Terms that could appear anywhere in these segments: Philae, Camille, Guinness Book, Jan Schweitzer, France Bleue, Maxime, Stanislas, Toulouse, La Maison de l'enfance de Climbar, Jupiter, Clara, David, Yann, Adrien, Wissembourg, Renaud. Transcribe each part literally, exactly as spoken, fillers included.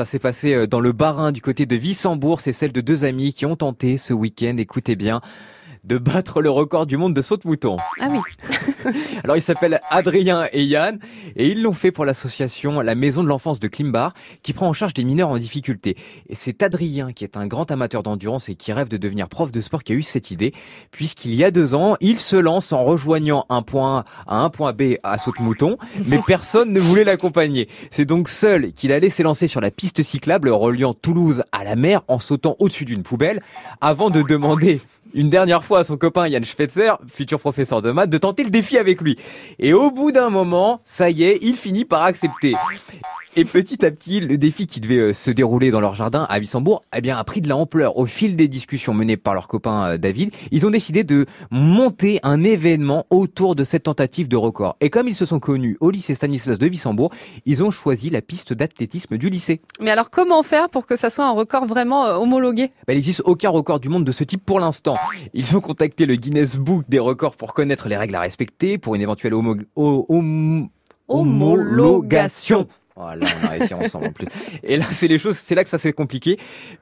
ça s'est passé dans le Bas-Rhin du côté de Wissembourg. C'est celle de deux amis qui ont tenté ce week-end, écoutez bien, de battre le record du monde de saut de mouton. Ah oui. Alors ils s'appellent Adrien et Yann et ils l'ont fait pour l'association La Maison de l'enfance de Climbar qui prend en charge des mineurs en difficulté. Et c'est Adrien qui est un grand amateur d'endurance et qui rêve de devenir prof de sport qui a eu cette idée puisqu'il y a deux ans, il se lance en rejoignant un point A à un point B à saut de mouton mais personne ne voulait l'accompagner. C'est donc seul qu'il allait s'élancer sur la piste cyclable reliant Toulouse à la mer en sautant au-dessus d'une poubelle avant de demander une dernière fois à son copain Jan Schweitzer, futur professeur de maths, de tenter le défi avec lui. Et au bout d'un moment, ça y est, il finit par accepter. Et petit à petit, le défi qui devait se dérouler dans leur jardin à Wissembourg, eh bien, a pris de l'ampleur. Au fil des discussions menées par leur copain David, ils ont décidé de monter un événement autour de cette tentative de record. Et comme ils se sont connus au lycée Stanislas de Wissembourg, ils ont choisi la piste d'athlétisme du lycée. Mais alors, comment faire pour que ça soit un record vraiment homologué ? Ben, il n'existe aucun record du monde de ce type pour l'instant. Ils ont contacté le Guinness Book des records pour connaître les règles à respecter, pour une éventuelle homo- hom- homologation. Voilà, on a réussi ensemble en plus. Et là, c'est les choses, c'est là que ça s'est compliqué,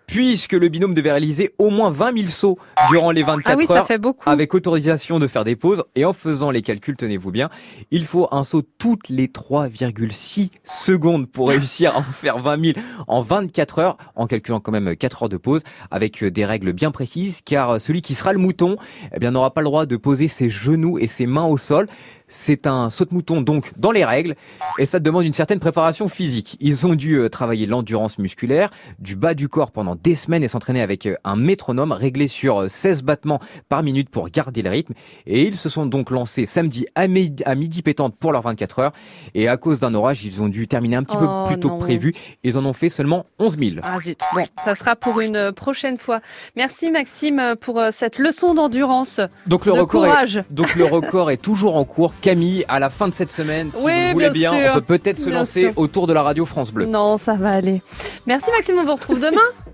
puisque le binôme devait réaliser au moins vingt mille sauts durant les vingt-quatre ah oui, heures, ça fait beaucoup. Avec autorisation de faire des pauses. Et en faisant les calculs, tenez-vous bien, il faut un saut toutes les trois virgule six secondes pour réussir à en faire vingt mille en vingt-quatre heures, en calculant quand même quatre heures de pause, avec des règles bien précises, car celui qui sera le mouton, eh bien, n'aura pas le droit de poser ses genoux et ses mains au sol. C'est un saut de mouton donc dans les règles et ça demande une certaine préparation physique. Ils ont dû travailler l'endurance musculaire du bas du corps pendant des semaines et s'entraîner avec un métronome réglé sur seize battements par minute pour garder le rythme. Et ils se sont donc lancés samedi à midi, à midi pétante pour leurs vingt-quatre heures. Et à cause d'un orage, ils ont dû terminer un petit oh, peu plus tôt non. que prévu. Ils en ont fait seulement onze mille. Ah zut, bon, ça sera pour une prochaine fois. Merci Maxime pour cette leçon d'endurance, donc le de record courage. Est, donc le record est toujours en cours. Camille, à la fin de cette semaine, si oui, vous voulez bien, bien on peut peut-être se bien lancer sûr. Autour de la radio France Bleue. Non, ça va aller. Merci Maxime, on vous retrouve demain.